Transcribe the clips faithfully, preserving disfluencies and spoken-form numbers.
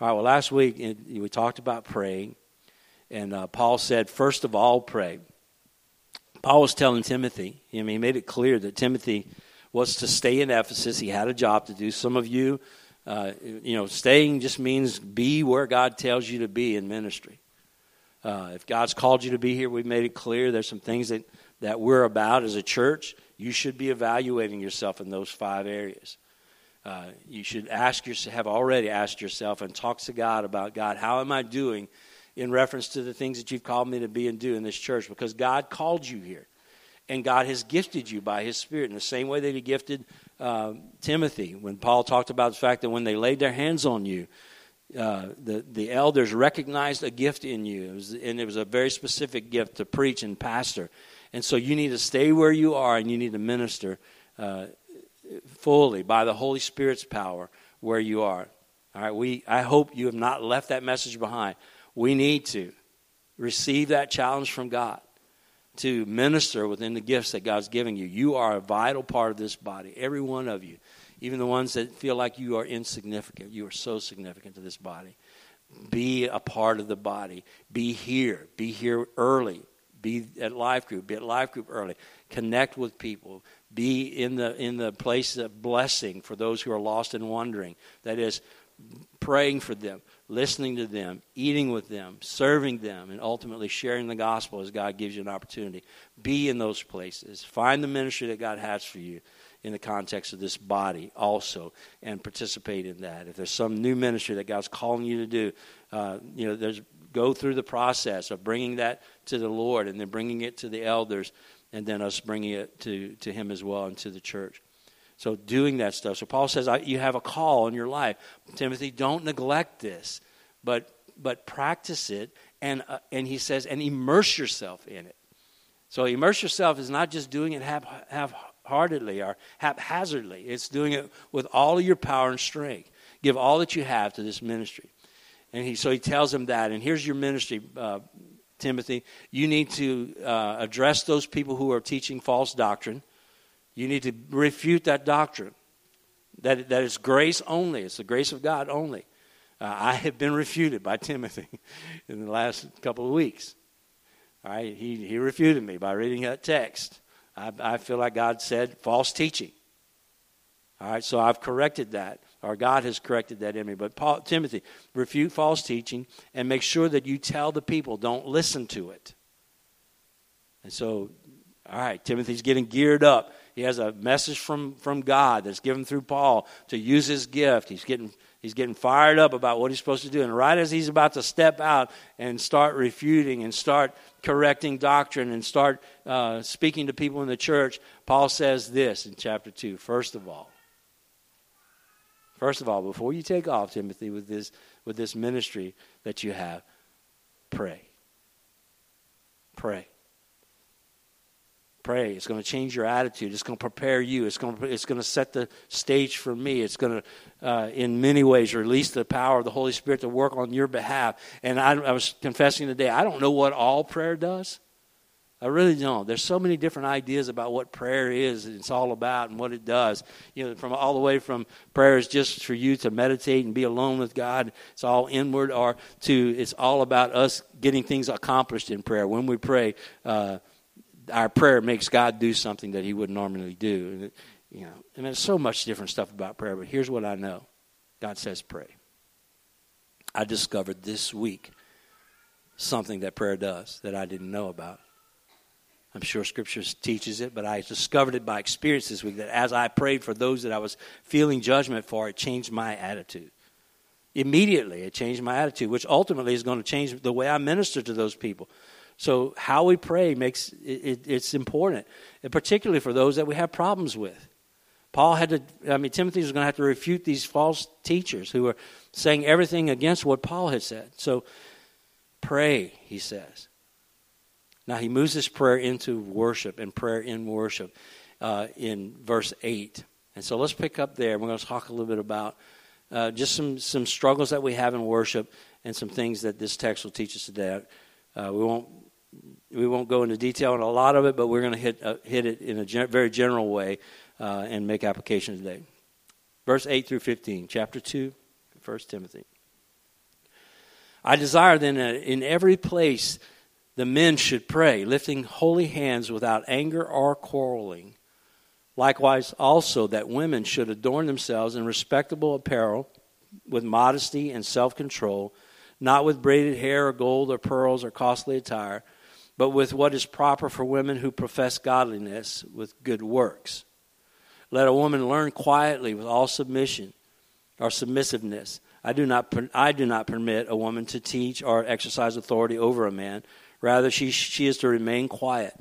All right, well, last week we talked about praying, and uh, Paul said, first of all, pray. Paul was telling Timothy, I mean, he made it clear that Timothy was to stay in Ephesus. He had a job to do. Some of you, uh, you know, staying just means be where God tells you to be in ministry. Uh, if God's called you to be here, we've made it clear there's some things that, that we're about as a church. You should be evaluating yourself in those five areas. Uh, you should ask yourself, have already asked yourself and talk to God about, God, how am I doing in reference to the things that you've called me to be and do in this church? Because God called you here, and God has gifted you by his Spirit in the same way that he gifted uh, Timothy. When Paul talked about the fact that when they laid their hands on you, Uh, the, the elders recognized a gift in you, it was, and it was a very specific gift to preach and pastor. And so you need to stay where you are, and you need to minister uh, fully by the Holy Spirit's power where you are. All right, we I hope you have not left that message behind. We need to receive that challenge from God to minister within the gifts that God's giving you. You are a vital part of this body, every one of you. Even the ones that feel like you are insignificant, you are so significant to this body. Be a part of the body. Be here. Be here early. Be at life group. Be at life group early. Connect with people. Be in the in the place of blessing for those who are lost and wandering. That is, praying for them, listening to them, eating with them, serving them, and ultimately sharing the gospel as God gives you an opportunity. Be in those places. Find the ministry that God has for you in the context of this body also, and participate in that. If there's some new ministry that God's calling you to do, uh, you know, there's go through the process of bringing that to the Lord, and then bringing it to the elders, and then us bringing it to, to him as well, and to the church. So doing that stuff. So Paul says, I, you have a call in your life. Timothy, don't neglect this, but but practice it, and uh, and he says, and immerse yourself in it. So immerse yourself is not just doing it half half. Heartedly or haphazardly. It's doing it with all of your power and strength. Give all that you have to this ministry. And he, so he tells him that. And here's your ministry, uh, Timothy. You need to uh, address those people who are teaching false doctrine. You need to refute that doctrine. That that is grace only. It's the grace of God only. Uh, I have been refuted by Timothy in the last couple of weeks. All right, he he refuted me by reading that text. I feel like God said false teaching. All right, so I've corrected that, or God has corrected that in me. But Paul, Timothy, refute false teaching and make sure that you tell the people, don't listen to it. And so, all right, Timothy's getting geared up. He has a message from, from God that's given through Paul to use his gift. He's getting he's getting fired up about what he's supposed to do. And right as he's about to step out and start refuting and start correcting doctrine and start uh, speaking to people in the church, Paul says this in chapter two. First of all, first of all, before you take off, Timothy, with this with this ministry that you have, pray. Pray. Pray. It's going to change your attitude. It's going to prepare you. It's going to, it's going to set the stage for me. It's going to, uh, in many ways, release the power of the Holy Spirit to work on your behalf. And I, I was confessing today, I don't know what all prayer does. I really don't. There's so many different ideas about what prayer is and it's all about and what it does. You know, from all the way from prayer is just for you to meditate and be alone with God. It's all inward, or to it's all about us getting things accomplished in prayer. When we pray, uh, our prayer makes God do something that he wouldn't normally do. And, it, you know, and there's so much different stuff about prayer, but here's what I know. God says pray. I discovered this week something that prayer does that I didn't know about. I'm sure Scripture teaches it, but I discovered it by experience this week, that as I prayed for those that I was feeling judgment for, it changed my attitude. Immediately, it changed my attitude, which ultimately is going to change the way I minister to those people. So how we pray makes it, it's important, and particularly for those that we have problems with. Paul had to, I mean, Timothy was going to have to refute these false teachers who were saying everything against what Paul had said. So pray, he says. Now he moves this prayer into worship and prayer in worship uh, in verse eight. And so let's pick up there. We're going to talk a little bit about uh, just some, some struggles that we have in worship and some things that this text will teach us today. Uh, we won't we won't go into detail on a lot of it, but we're going to hit uh, hit it in a gen- very general way uh, and make application today. Verse eight through fifteen, chapter two, First Timothy. I desire then that in every place the men should pray, lifting holy hands without anger or quarreling. Likewise also that women should adorn themselves in respectable apparel, with modesty and self-control, not with braided hair or gold or pearls or costly attire, but with what is proper for women who profess godliness with good works. Let a woman learn quietly with all submission or submissiveness. I do not I do not permit a woman to teach or exercise authority over a man. Rather, she she is to remain quiet.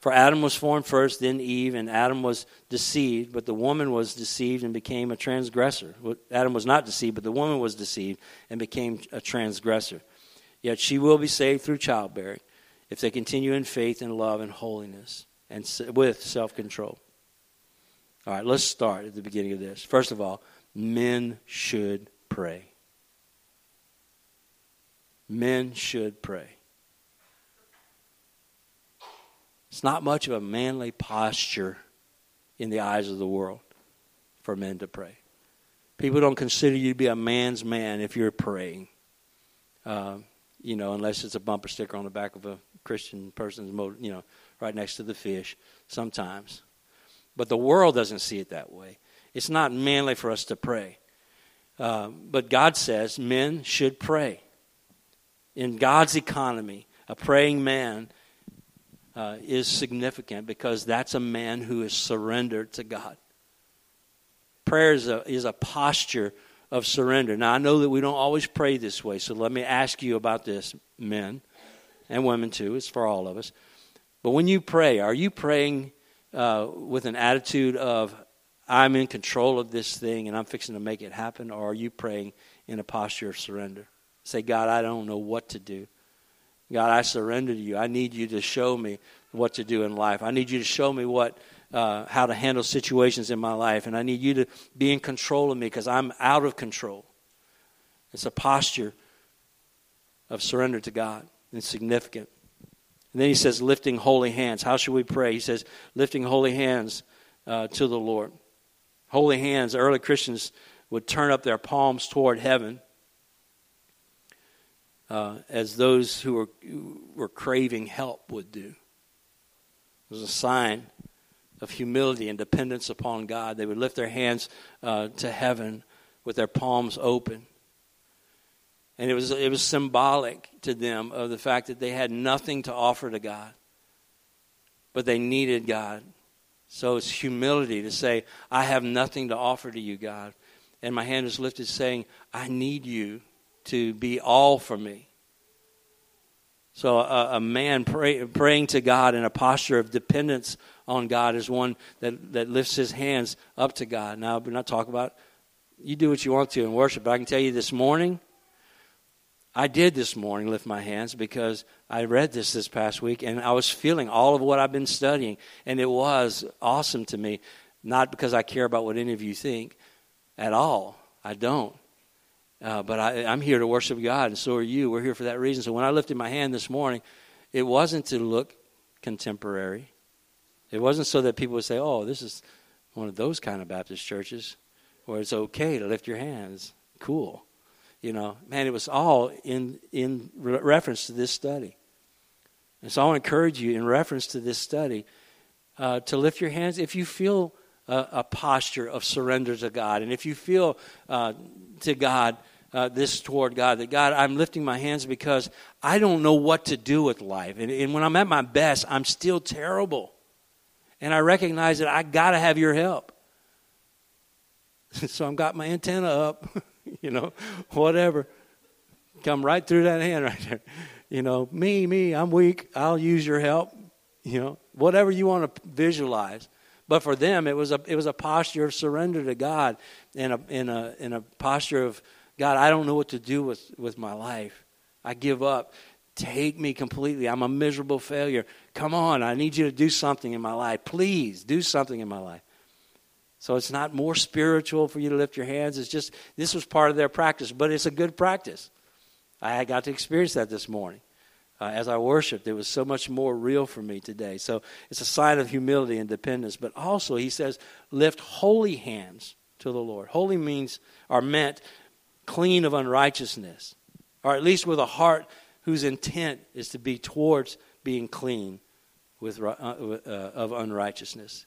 For Adam was formed first, then Eve, and Adam was deceived, but the woman was deceived and became a transgressor. Adam was not deceived, but the woman was deceived and became a transgressor. Yet she will be saved through childbearing, if they continue in faith and love and holiness, and with self-control. All right, let's start at the beginning of this. First of all, men should pray. Men should pray. It's not much of a manly posture in the eyes of the world for men to pray. People don't consider you to be a man's man if you're praying. Um, you know, unless it's a bumper sticker on the back of a Christian person's motor, you know, right next to the fish sometimes. But the world doesn't see it that way. It's not manly for us to pray. Um, but God says men should pray. In God's economy, a praying man Uh, is significant because that's a man who is surrendered to God. Prayer is a, is a posture of surrender. Now, I know that we don't always pray this way, so let me ask you about this, men and women too. It's for all of us. But when you pray, are you praying uh, with an attitude of, I'm in control of this thing and I'm fixing to make it happen, or are you praying in a posture of surrender? Say, God, I don't know what to do. God, I surrender to you. I need you to show me what to do in life. I need you to show me what, uh, how to handle situations in my life. And I need you to be in control of me because I'm out of control. It's a posture of surrender to God. It's significant. And then he says, lifting holy hands. How should we pray? He says, lifting holy hands uh, to the Lord. Holy hands, early Christians would turn up their palms toward heaven. Uh, as those who were, who were craving help would do. It was a sign of humility and dependence upon God. They would lift their hands uh, to heaven with their palms open. And it was it was symbolic to them of the fact that they had nothing to offer to God, but they needed God. So it's humility to say, I have nothing to offer to you, God. And my hand is lifted saying, I need you to be all for me. So a, a man pray, praying to God in a posture of dependence on God is one that, that lifts his hands up to God. Now, we're not talking about, you do what you want to in worship, but I can tell you this morning, I did this morning lift my hands because I read this this past week, and I was feeling all of what I've been studying, and it was awesome to me, not because I care about what any of you think at all. I don't. Uh, but I, I'm here to worship God, and so are you. We're here for that reason. So when I lifted my hand this morning, it wasn't to look contemporary. It wasn't so that people would say, oh, this is one of those kind of Baptist churches where it's okay to lift your hands. Cool. You know, man, it was all in, in re- reference to this study. And so I want to encourage you in reference to this study uh, to lift your hands if you feel a, a posture of surrender to God. And if you feel uh, to God, Uh, this toward God, that God, I'm lifting my hands because I don't know what to do with life. And, and when I'm at my best, I'm still terrible. And I recognize that I got to have your help. So I've got my antenna up, you know, whatever. Come right through that hand right there. You know, me, me, I'm weak. I'll use your help. You know, whatever you want to visualize. But for them, it was a it was a posture of surrender to God and a in a in a posture of, God, I don't know what to do with, with my life. I give up. Take me completely. I'm a miserable failure. Come on, I need you to do something in my life. Please do something in my life. So it's not more spiritual for you to lift your hands. It's just, this was part of their practice, but it's a good practice. I got to experience that this morning. Uh, as I worshiped, it was so much more real for me today. So it's a sign of humility and dependence. But also, he says, lift holy hands to the Lord. Holy means, are meant, clean of unrighteousness, or at least with a heart whose intent is to be towards being clean with uh, of unrighteousness.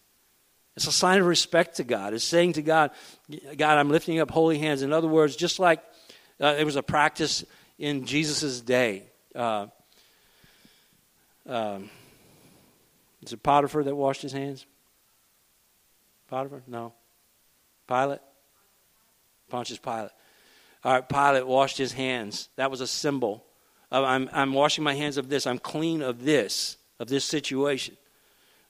It's a sign of respect to God. It's saying to God, God, I'm lifting up holy hands. In other words, just like uh, it was a practice in Jesus' day. Uh, um, is it Potiphar that washed his hands? Potiphar? No. Pilate? Pontius Pilate. All right, Pilate washed his hands. That was a symbol of I'm, I'm washing my hands of this. I'm clean of this, of this situation.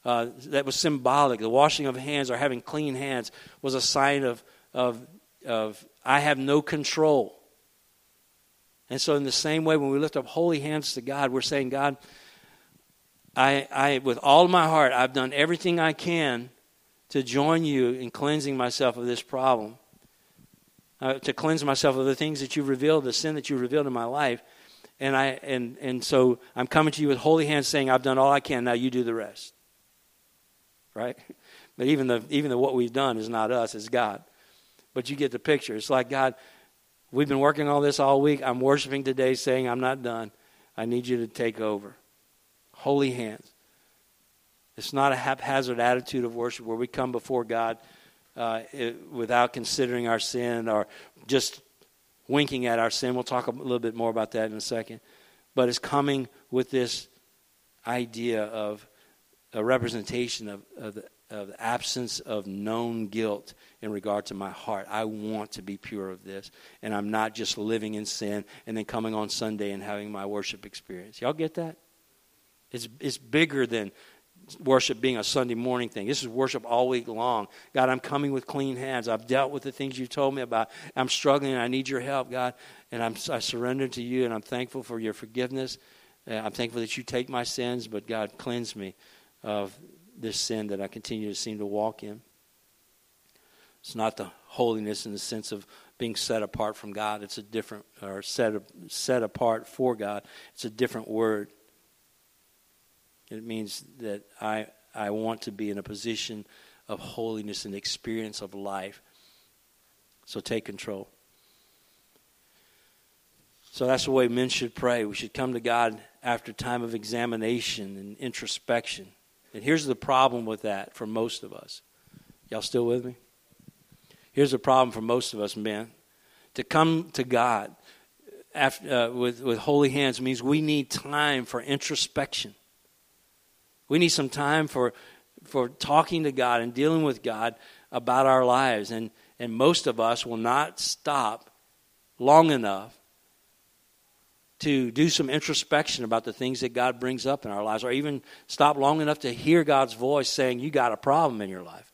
Uh, that was symbolic. The washing of hands or having clean hands was a sign of, of, of I have no control. And so in the same way, when we lift up holy hands to God, we're saying, God, I, I with all my heart, I've done everything I can to join you in cleansing myself of this problem, uh, to cleanse myself of the things that you revealed, the sin that you revealed in my life. And I and and so I'm coming to you with holy hands saying, I've done all I can, now you do the rest. Right? But even the even the what we've done is not us, it's God. But you get the picture. It's like, God, we've been working on this all week. I'm worshiping today saying I'm not done. I need you to take over. Holy hands. It's not a haphazard attitude of worship where we come before God uh, it, without considering our sin or just winking at our sin. We'll talk a little bit more about that in a second. But it's coming with this idea of a representation of, of, the, of the absence of known guilt in regard to my heart. I want to be pure of this, and I'm not just living in sin and then coming on Sunday and having my worship experience. Y'all get that? It's it's bigger than worship being a Sunday morning thing. This is worship all week long. God, I'm coming with clean hands. I've dealt with the things you told me about. I'm struggling. I need your help, God, and I'm, I surrender to you, and I'm thankful for your forgiveness. I'm thankful that you take my sins, but God, cleanse me of this sin that I continue to seem to walk in. It's not the holiness in the sense of being set apart from God. It's a different, or set set apart for God. It's a different word. It means that I I want to be in a position of holiness and experience of life. So take control. So that's the way men should pray. We should come to God after time of examination and introspection. And here's the problem with that for most of us. Y'all still with me? Here's the problem for most of us men. To come to God after, uh, with, with holy hands means we need time for introspection. We need some time for for talking to God and dealing with God about our lives. And, and most of us will not stop long enough to do some introspection about the things that God brings up in our lives, or even stop long enough to hear God's voice saying, you got a problem in your life.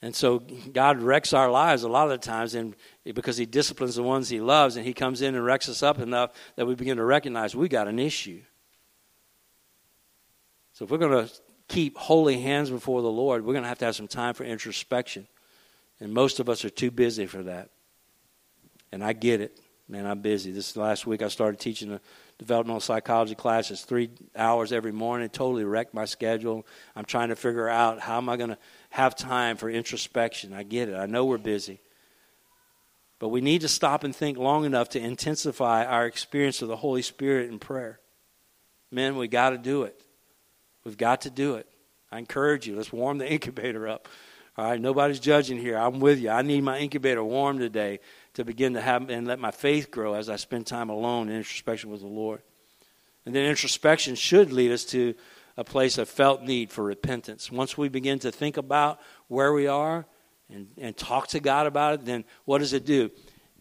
And so God wrecks our lives a lot of the times and because he disciplines the ones he loves, and he comes in and wrecks us up enough that we begin to recognize we got an issue. So if we're going to keep holy hands before the Lord, we're going to have to have some time for introspection. And most of us are too busy for that. And I get it. Man, I'm busy. This last week I started teaching a developmental psychology class. It's three hours every morning. It totally wrecked my schedule. I'm trying to figure out how am I going to have time for introspection. I get it. I know we're busy. But we need to stop and think long enough to intensify our experience of the Holy Spirit in prayer. Men, we got to do it. We've got to do it. I encourage you. Let's warm the incubator up. All right, nobody's judging here. I'm with you. I need my incubator warm today to begin to have and let my faith grow as I spend time alone in introspection with the Lord. And then introspection should lead us to a place of felt need for repentance. Once we begin to think about where we are and, and talk to God about it, then what does it do?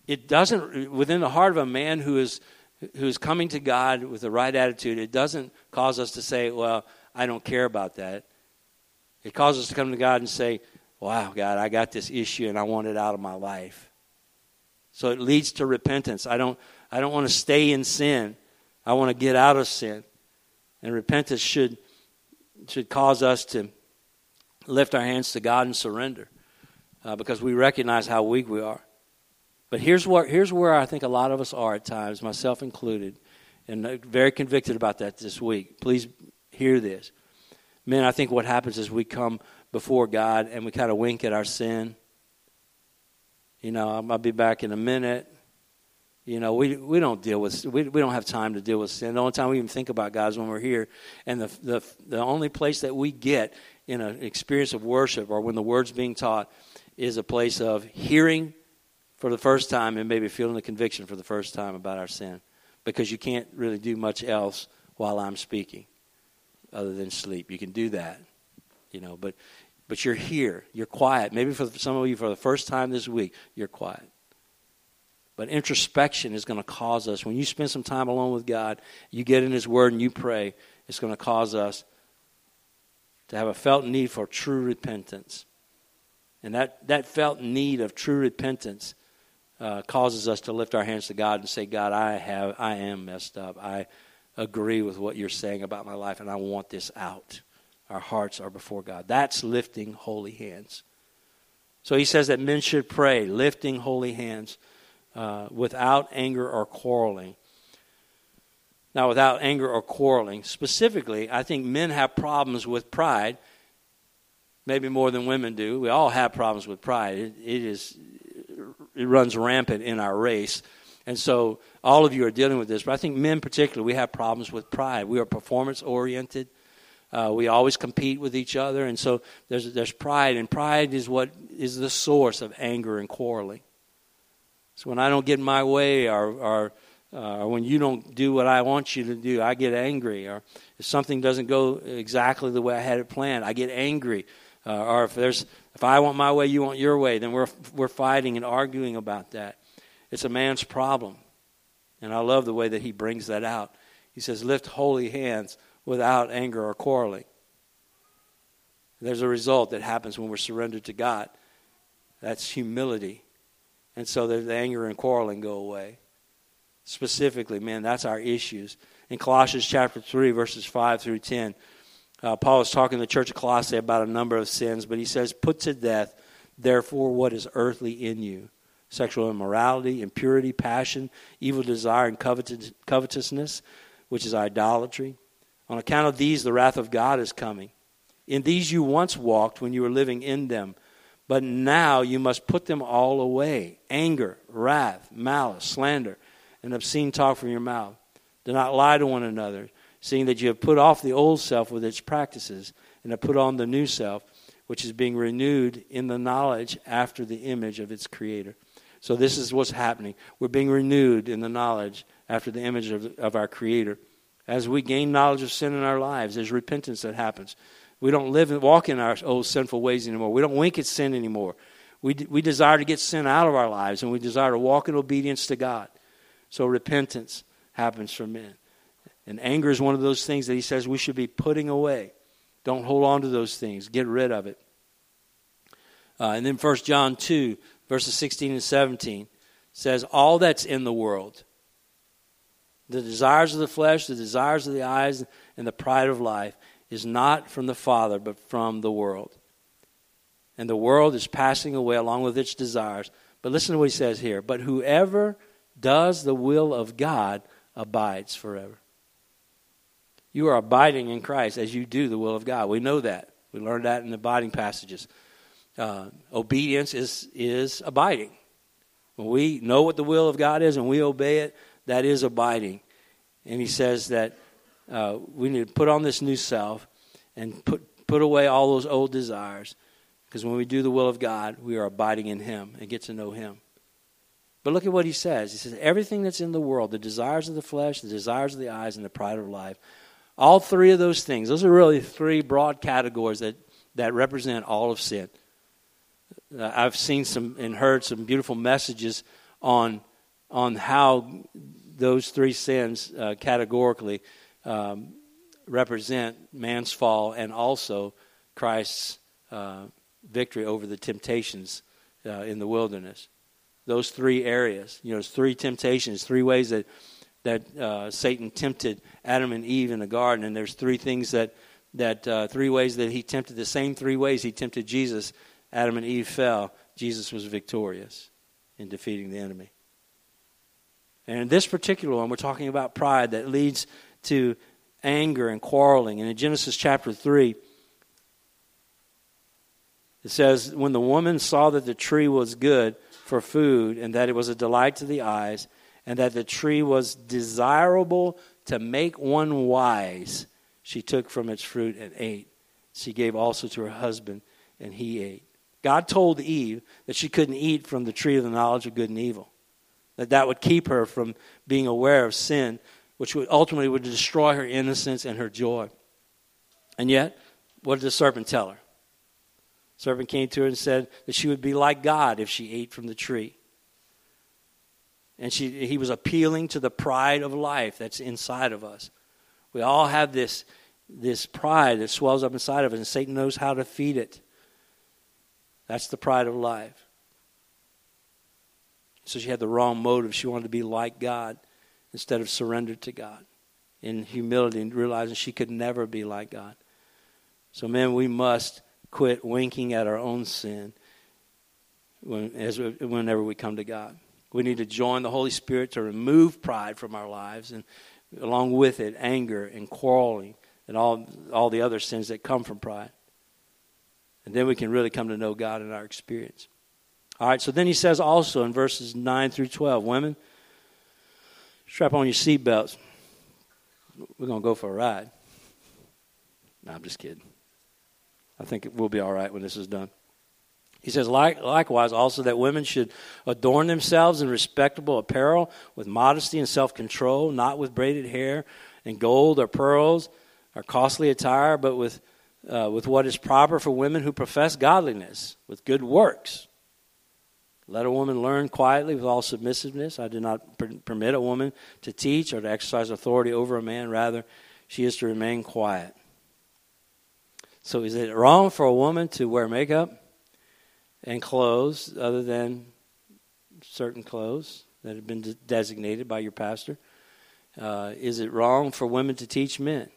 It doesn't, within the heart of a man who is who is coming to God with the right attitude, it doesn't cause us to say, well, I don't care about that. It causes us to come to God and say, wow, God, I got this issue and I want it out of my life. So it leads to repentance. I don't I don't want to stay in sin. I want to get out of sin. And repentance should should cause us to lift our hands to God and surrender uh, because we recognize how weak we are. But here's where, here's where I think a lot of us are at times, myself included, and very convicted about that this week. Please hear this. Men, I think what happens is we come before God and we kind of wink at our sin. You know, I'll be back in a minute. You know, we we don't deal with we we don't have time to deal with sin. The only time we even think about God is when we're here, and the the the only place that we get in an experience of worship or when the word's being taught is a place of hearing for the first time and maybe feeling the conviction for the first time about our sin, because you can't really do much else while I'm speaking, other than sleep. You can do that, you know, but but you're here, you're quiet. Maybe for some of you for the first time this week, you're quiet. But introspection is going to cause us, when you spend some time alone with God, you get in His Word and you pray, it's going to cause us to have a felt need for true repentance. And that, that felt need of true repentance uh, causes us to lift our hands to God and say, God, I have, I am messed up. I agree with what you're saying about my life, and I want this out. Our hearts are before God. That's lifting holy hands. So he says that men should pray, lifting holy hands. Uh, without anger or quarreling. Now, without anger or quarreling, specifically, I think men have problems with pride, maybe more than women do. We all have problems with pride. It, it is, it runs rampant in our race. And so all of you are dealing with this, but I think men particularly, we have problems with pride. We are performance-oriented. Uh, we always compete with each other, and so there's there's pride, and pride is what is the source of anger and quarreling. So when I don't get my way, or, or, uh, or when you don't do what I want you to do, I get angry. Or if something doesn't go exactly the way I had it planned, I get angry. Uh, or if there's if I want my way, you want your way, then we're we're fighting and arguing about that. It's a man's problem, and I love the way that he brings that out. He says, "Lift holy hands without anger or quarreling." There's a result that happens when we're surrendered to God. That's humility. And so the anger and quarreling go away. Specifically, man, that's our issues. In Colossians chapter three, verses five through ten, uh, Paul is talking to the church of Colossae about a number of sins, but he says, put to death, therefore, what is earthly in you, sexual immorality, impurity, passion, evil desire, and covetous, covetousness, which is idolatry. On account of these, the wrath of God is coming. In these you once walked when you were living in them, but now you must put them all away. Anger, wrath, malice, slander, and obscene talk from your mouth. Do not lie to one another, seeing that you have put off the old self with its practices and have put on the new self, which is being renewed in the knowledge after the image of its creator. So this is what's happening. We're being renewed in the knowledge after the image of, of our creator. As we gain knowledge of sin in our lives, there's repentance that happens. We don't live and walk in our old sinful ways anymore. We don't wink at sin anymore. We d- we desire to get sin out of our lives, and we desire to walk in obedience to God. So repentance happens for men. And anger is one of those things that he says we should be putting away. Don't hold on to those things. Get rid of it. Uh, and then First John two, verses sixteen and seventeen says, all that's in the world, the desires of the flesh, the desires of the eyes, and the pride of life, is not from the Father, but from the world. And the world is passing away along with its desires. But listen to what he says here. But whoever does the will of God abides forever. You are abiding in Christ as you do the will of God. We know that. We learned that in the abiding passages. Uh, obedience is, is abiding. When we know what the will of God is and we obey it, that is abiding. And he says that Uh, we need to put on this new self and put put away all those old desires, because when we do the will of God, we are abiding in Him and get to know Him. But look at what he says. He says, everything that's in the world, the desires of the flesh, the desires of the eyes, and the pride of life, all three of those things, those are really three broad categories that, that represent all of sin. Uh, I've seen some and heard some beautiful messages on, on how those three sins uh, categorically Um, represent man's fall and also Christ's uh, victory over the temptations uh, in the wilderness. Those three areas, you know, it's three temptations, three ways that that uh, Satan tempted Adam and Eve in the garden, and there's three things that that uh, three ways that he tempted. The same three ways he tempted Jesus. Adam and Eve fell. Jesus was victorious in defeating the enemy. And in this particular one, we're talking about pride that leads to anger and quarreling. And in Genesis chapter three, it says, when the woman saw that the tree was good for food and that it was a delight to the eyes and that the tree was desirable to make one wise. She took from its fruit and ate. She gave also to her husband, and he ate. God told Eve that she couldn't eat from the tree of the knowledge of good and evil, that that would keep her from being aware of sin, which would ultimately would destroy her innocence and her joy. And yet, what did the serpent tell her? The serpent came to her and said that she would be like God if she ate from the tree. And she, he was appealing to the pride of life that's inside of us. We all have this, this pride that swells up inside of us, and Satan knows how to feed it. That's the pride of life. So she had the wrong motive. She wanted to be like God instead of surrendered to God in humility and realizing she could never be like God. So, men, we must quit winking at our own sin when, as we, whenever we come to God. We need to join the Holy Spirit to remove pride from our lives, and along with it, anger and quarreling and all, all the other sins that come from pride. And then we can really come to know God in our experience. All right, so then he says also in verses nine through twelve, women, strap on your seatbelts. We're going to go for a ride. No, I'm just kidding. I think it will be all right when this is done. He says, likewise, also that women should adorn themselves in respectable apparel with modesty and self-control, not with braided hair and gold or pearls or costly attire, but with uh, with what is proper for women who profess godliness, with good works. Let a woman learn quietly with all submissiveness. I do not per- permit a woman to teach or to exercise authority over a man. Rather, she is to remain quiet. So is it wrong for a woman to wear makeup and clothes other than certain clothes that have been de- designated by your pastor? Uh, is it wrong for women to teach men?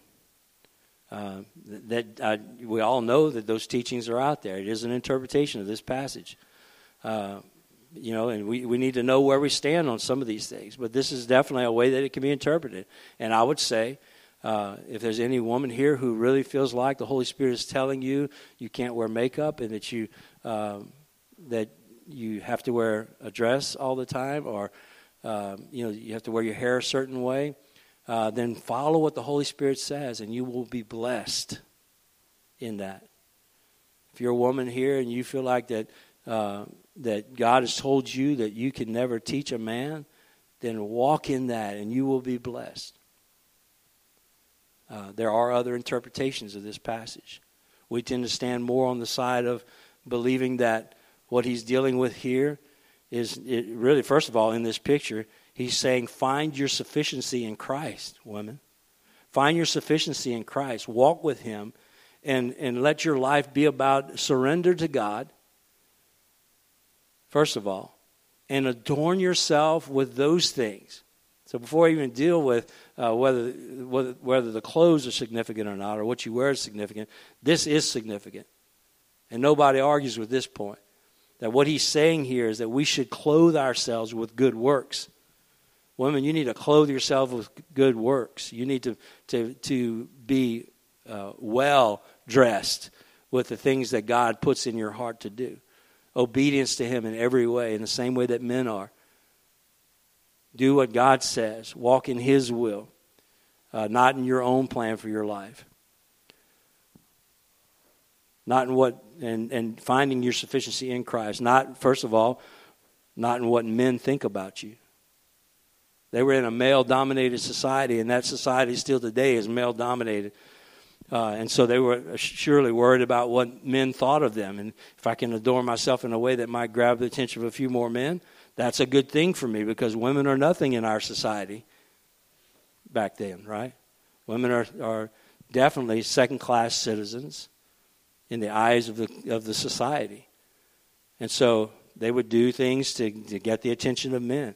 Uh, that uh, we all know that those teachings are out there. It is an interpretation of this passage. Uh, you know, and we, we need to know where we stand on some of these things. But this is definitely a way that it can be interpreted. And I would say, Uh, if there's any woman here who really feels like the Holy Spirit is telling you you can't wear makeup and that you uh, that you have to wear a dress all the time, or uh, you know, you have to wear your hair a certain way, uh, then follow what the Holy Spirit says, and you will be blessed in that. If you're a woman here and you feel like that uh, that God has told you that you can never teach a man, then walk in that, and you will be blessed. Uh, there are other interpretations of this passage. We tend to stand more on the side of believing that what he's dealing with here is it really, first of all, in this picture, he's saying, find your sufficiency in Christ, women. Find your sufficiency in Christ. Walk with him, and, and let your life be about surrender to God, first of all, and adorn yourself with those things. So before I even deal with uh, whether, whether whether the clothes are significant or not, or what you wear is significant, this is significant. And nobody argues with this point. That what he's saying here is that we should clothe ourselves with good works. Women, you need to clothe yourself with good works. You need to, to, to be uh, well dressed with the things that God puts in your heart to do. Obedience to him in every way, in the same way that men are. Do what God says. Walk in his will, uh, not in your own plan for your life. Not in what, and, and finding your sufficiency in Christ. Not, first of all, not in what men think about you. They were in a male-dominated society, and that society still today is male-dominated. Uh, and so they were surely worried about what men thought of them. And if I can adorn myself in a way that might grab the attention of a few more men, that's a good thing for me, because women are nothing in our society back then, right? Women are, are definitely second-class citizens in the eyes of the of the society. And so they would do things to, to get the attention of men.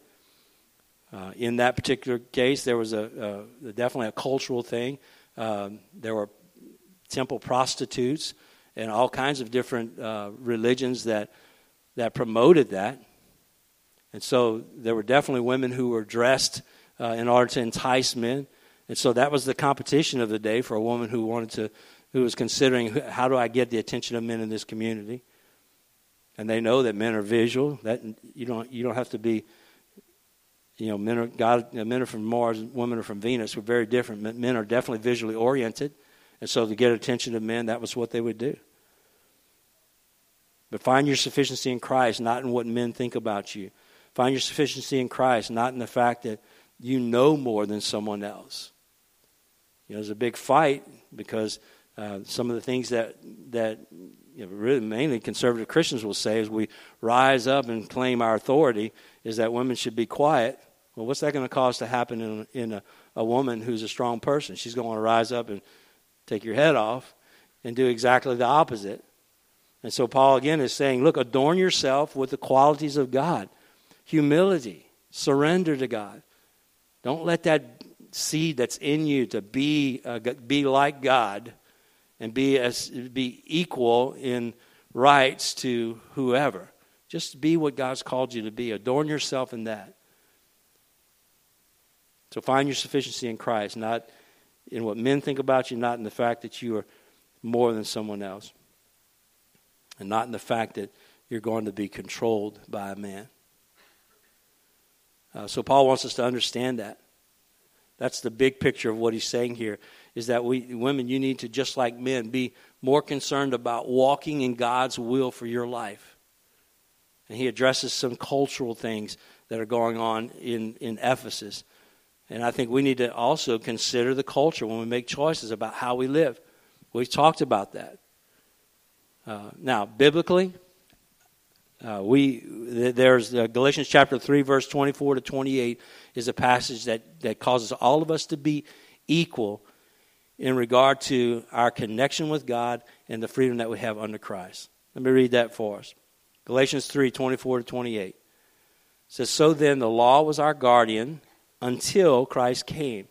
Uh, in that particular case, there was a, a definitely a cultural thing. Um, there were temple prostitutes and all kinds of different uh, religions that that promoted that. And so there were definitely women who were dressed uh, in order to entice men. And so that was the competition of the day for a woman who wanted to, who was considering, how do I get the attention of men in this community? And they know that men are visual. That you don't you don't have to be you know, men are God, men are from Mars, women are from Venus. We're very different. Men are definitely visually oriented, and so to get attention of men, that was what they would do. But find your sufficiency in Christ, not in what men think about you. Find your sufficiency in Christ, not in the fact that you know more than someone else. You know, there's a big fight because uh, some of the things that that you know, really mainly conservative Christians will say is we rise up and claim our authority is that women should be quiet. Well, what's that going to cause to happen in, in a, a woman who's a strong person? She's going to rise up and take your head off and do exactly the opposite. And so Paul again is saying, look, adorn yourself with the qualities of God. Humility, surrender to God. Don't let that seed that's in you to be uh, be like God and be as be equal in rights to whoever. Just be what God's called you to be. Adorn yourself in that. So find your sufficiency in Christ, not in what men think about you, not in the fact that you are more than someone else, and not in the fact that you're going to be controlled by a man. Uh, so Paul wants us to understand that. That's the big picture of what he's saying here, is that we women, you need to, just like men, be more concerned about walking in God's will for your life. And he addresses some cultural things that are going on in, in Ephesus. And I think we need to also consider the culture when we make choices about how we live. We've talked about that. Uh, now, biblically, uh, we th- there's uh, Galatians chapter three, verse twenty-four to twenty-eight is a passage that, that causes all of us to be equal in regard to our connection with God and the freedom that we have under Christ. Let me read that for us. Galatians three, twenty-four to twenty-eight. It says, "So then the law was our guardian until Christ came,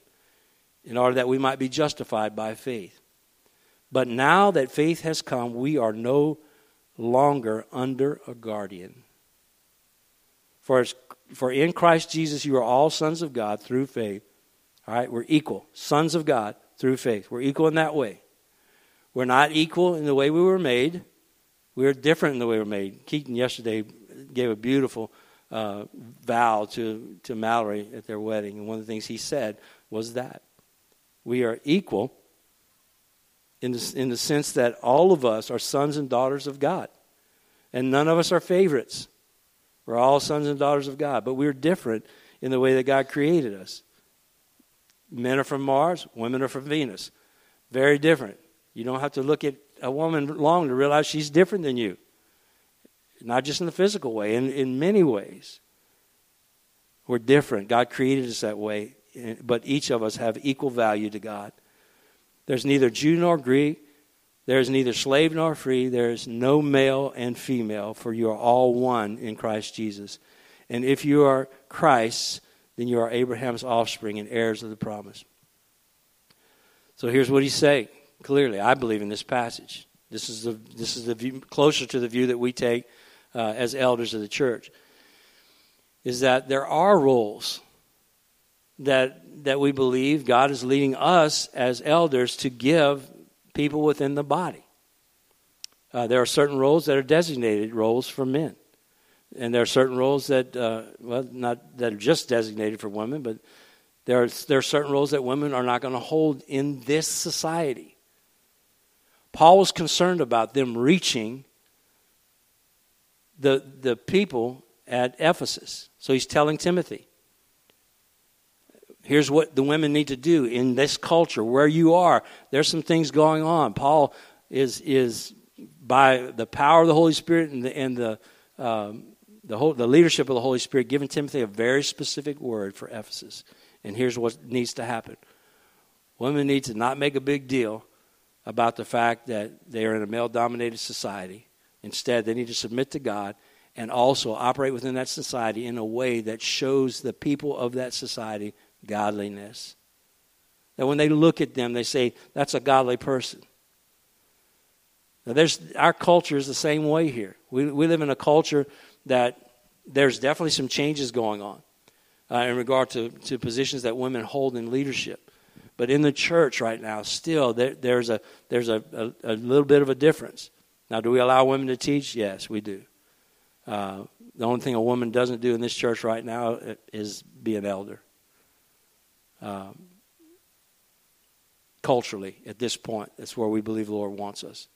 in order that we might be justified by faith. But now that faith has come, we are no longer under a guardian. For, as, for in Christ Jesus you are all sons of God through faith." All right, we're equal. Sons of God through faith. We're equal in that way. We're not equal in the way we were made. We're different in the way we're made. Keaton yesterday gave a beautiful uh, vow to, to Mallory at their wedding. And one of the things he said was that we are equal In the, in the sense that all of us are sons and daughters of God. And none of us are favorites. We're all sons and daughters of God. But we're different in the way that God created us. Men are from Mars. Women are from Venus. Very different. You don't have to look at a woman long to realize she's different than you. Not just in the physical way. In, in many ways. We're different. God created us that way. But each of us have equal value to God. There's neither Jew nor Greek. There's neither slave nor free. There's no male and female, for you are all one in Christ Jesus. And if you are Christ's, then you are Abraham's offspring and heirs of the promise. So here's what he's saying. Clearly, I believe in this passage. This is the this is the view, closer to the view that we take uh, as elders of the church, is that there are roles that that we believe God is leading us as elders to give people within the body. Uh, there are certain roles that are designated roles for men. And there are certain roles that, uh, well, not that are just designated for women, but there are, there are certain roles that women are not going to hold in this society. Paul was concerned about them reaching the the people at Ephesus. So he's telling Timothy, here's what the women need to do in this culture, where you are. There's some things going on. Paul is, is by the power of the Holy Spirit and the, and the, um, the, whole, the leadership of the Holy Spirit, giving Timothy a very specific word for Ephesus. And here's what needs to happen. Women need to not make a big deal about the fact that they are in a male-dominated society. Instead, they need to submit to God and also operate within that society in a way that shows the people of that society godliness. That when they look at them, they say, that's a godly person. Now, there's our culture is the same way here. We we live in a culture that there's definitely some changes going on uh, in regard to, to positions that women hold in leadership. But in the church right now, still, there, there's a there's a, a, a little bit of a difference. Now, do we allow women to teach? Yes, we do. Uh, The only thing a woman doesn't do in this church right now is be an elder. Um, culturally, at this point, that's where we believe the Lord wants us.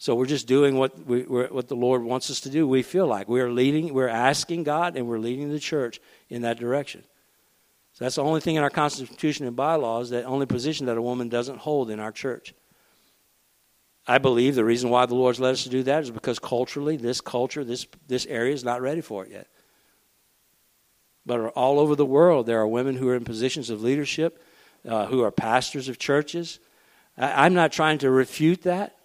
So we're just doing what we we're, what the Lord wants us to do. We feel like we're leading, we're asking God, and we're leading the church in that direction. So that's the only thing in our Constitution and bylaws, that only position that a woman doesn't hold in our church. I believe the reason why the Lord's led us to do that is because culturally, this culture, this this area is not ready for it yet. But all over the world, there are women who are in positions of leadership, uh, who are pastors of churches. I, I'm not trying to refute that,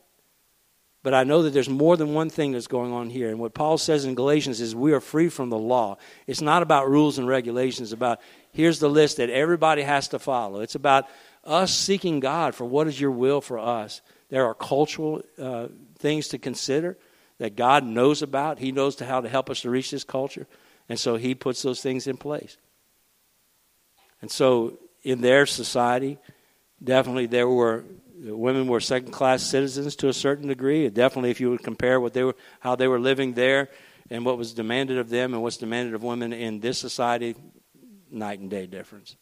but I know that there's more than one thing that's going on here. And what Paul says in Galatians is we are free from the law. It's not about rules and regulations, about here's the list that everybody has to follow. It's about us seeking God for what is your will for us. There are cultural uh, things to consider that God knows about. He knows to how to help us to reach this culture. And so he puts those things in place. And so in their society, definitely there were, women were second-class citizens to a certain degree. Definitely if you would compare what they were, how they were living there and what was demanded of them and what's demanded of women in this society, night and day difference.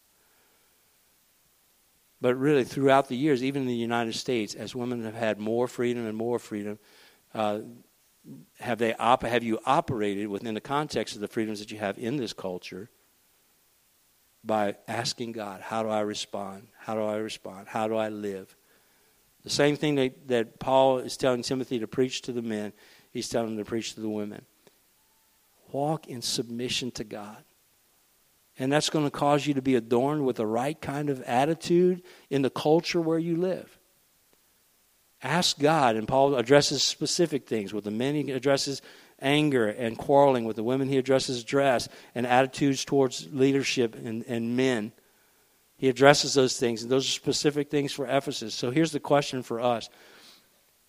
But really, throughout the years, even in the United States, as women have had more freedom and more freedom, uh, have they op- have you operated within the context of the freedoms that you have in this culture by asking God, how do I respond? How do I respond? How do I live? The same thing that, that Paul is telling Timothy to preach to the men, he's telling them to preach to the women. Walk in submission to God. And that's going to cause you to be adorned with the right kind of attitude in the culture where you live. Ask God, and Paul addresses specific things. With the men, he addresses anger and quarreling. With the women, he addresses dress and attitudes towards leadership and, and men. He addresses those things, and those are specific things for Ephesus. So here's the question for us.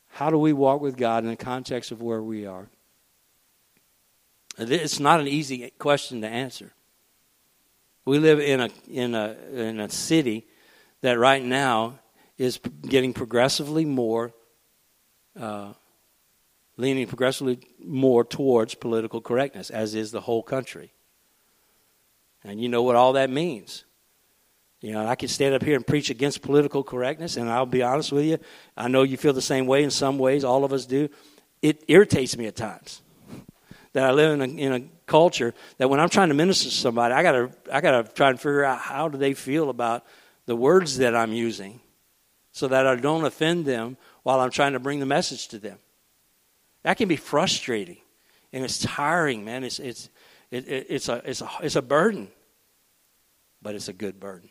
How do we walk with God in the context of where we are? It's not an easy question to answer. We live in a in a in a city that right now is getting progressively more, uh, leaning progressively more towards political correctness, as is the whole country. And you know what all that means. You know, I could stand up here and preach against political correctness, and I'll be honest with you, I know you feel the same way in some ways, all of us do. It irritates me at times that I live in a, in a culture that when I'm trying to minister to somebody, I gotta I gotta try and figure out how do they feel about the words that I'm using, so that I don't offend them while I'm trying to bring the message to them. That can be frustrating, and it's tiring, man. It's it's it, it, it's a it's a it's a burden, but it's a good burden.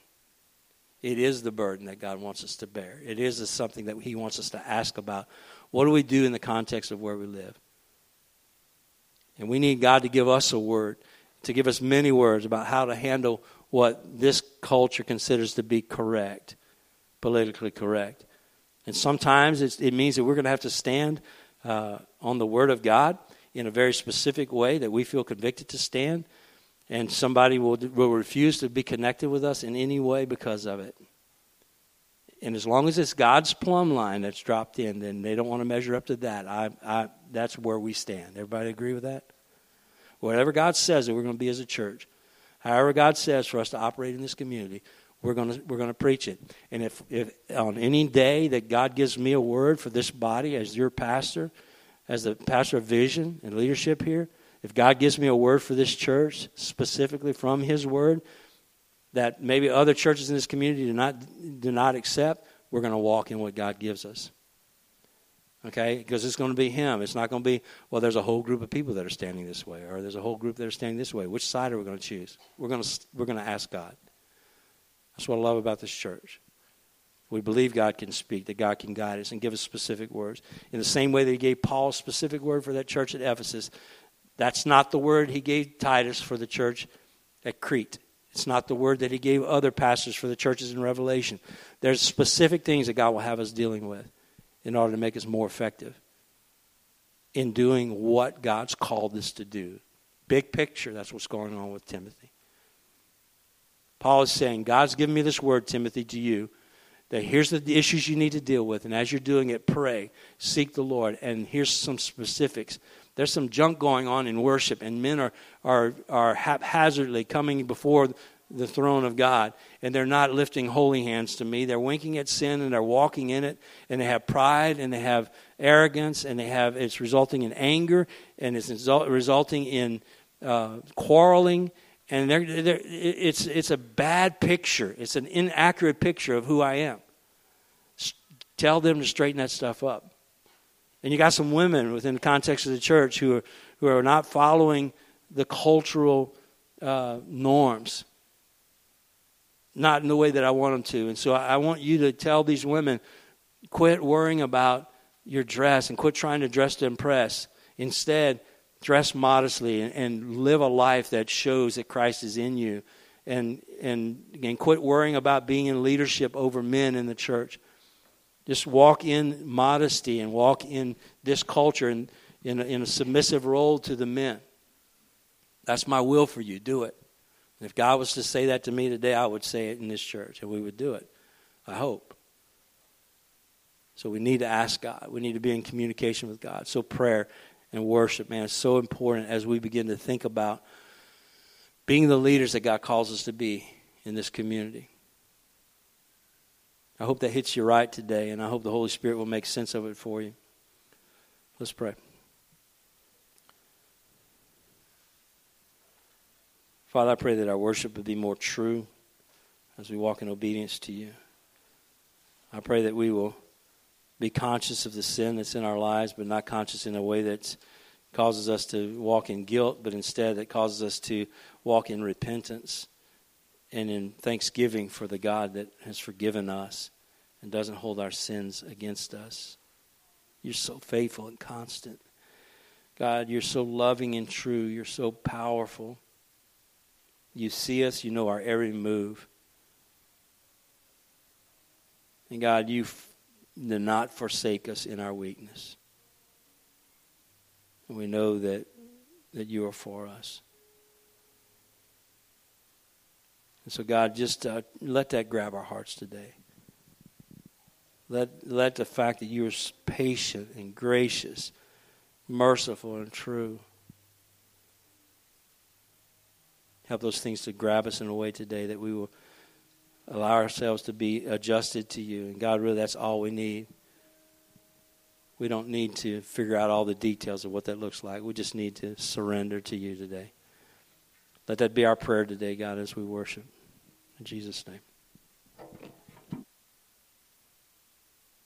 It is the burden that God wants us to bear. It is something that He wants us to ask about. What do we do in the context of where we live? And we need God to give us a word, to give us many words about how to handle what this culture considers to be correct, politically correct. And sometimes it's, it means that we're going to have to stand uh, on the Word of God in a very specific way that we feel convicted to stand, and somebody will, will refuse to be connected with us in any way because of it. And as long as it's God's plumb line that's dropped in, then they don't want to measure up to that. I, I, that's where we stand. Everybody agree with that? Whatever God says that we're going to be as a church, however God says for us to operate in this community, we're going to we're going to preach it. And if, if on any day that God gives me a word for this body as your pastor, as the pastor of vision and leadership here, if God gives me a word for this church, specifically from His word, that maybe other churches in this community do not do not accept, we're going to walk in what God gives us. Okay? Because it's going to be Him. It's not going to be, well, there's a whole group of people that are standing this way, or there's a whole group that are standing this way. Which side are we going to choose? We're going to we're going to ask God. That's what I love about this church. We believe God can speak, that God can guide us and give us specific words. In the same way that He gave Paul a specific word for that church at Ephesus, that's not the word He gave Titus for the church at Crete. It's not the word that He gave other pastors for the churches in Revelation. There's specific things that God will have us dealing with in order to make us more effective in doing what God's called us to do. Big picture, that's what's going on with Timothy. Paul is saying, God's given me this word, Timothy, to you, that here's the issues you need to deal with, and as you're doing it, pray, seek the Lord, and here's some specifics There's some junk going on in worship, and men are are are haphazardly coming before the throne of God, and they're not lifting holy hands to me. They're winking at sin, and they're walking in it, and they have pride, and they have arrogance, and they have it's resulting in anger, and it's result, resulting in uh, quarreling, and they're, they're, it's it's a bad picture. It's an inaccurate picture of who I am. S- tell them to straighten that stuff up. And you got some women within the context of the church who are who are not following the cultural uh, norms. Not in the way that I want them to. And so I want you to tell these women, quit worrying about your dress and quit trying to dress to impress. Instead, dress modestly and, and live a life that shows that Christ is in you. And, and, and quit worrying about being in leadership over men in the church. Just walk in modesty and walk in this culture in, in, a, in a submissive role to the men. That's my will for you. Do it. If God was to say that to me today, I would say it in this church, and we would do it, I hope. So we need to ask God. We need to be in communication with God. So prayer and worship, man, is so important as we begin to think about being the leaders that God calls us to be in this community. I hope that hits you right today, and I hope the Holy Spirit will make sense of it for you. Let's pray. Father, I pray that our worship would be more true as we walk in obedience to you. I pray that we will be conscious of the sin that's in our lives, but not conscious in a way that causes us to walk in guilt, but instead that causes us to walk in repentance and in thanksgiving for the God that has forgiven us and doesn't hold our sins against us. You're so faithful and constant. God, you're so loving and true. You're so powerful. You see us, you know our every move. And God, you f- do not forsake us in our weakness. And we know that, that you are for us. And so God, just uh, let that grab our hearts today. Let, let the fact that you are patient and gracious, merciful and true, help those things to grab us in a way today that we will allow ourselves to be adjusted to you. And God, really, that's all we need. We don't need to figure out all the details of what that looks like. We just need to surrender to you today. Let that be our prayer today, God, as we worship. In Jesus' name.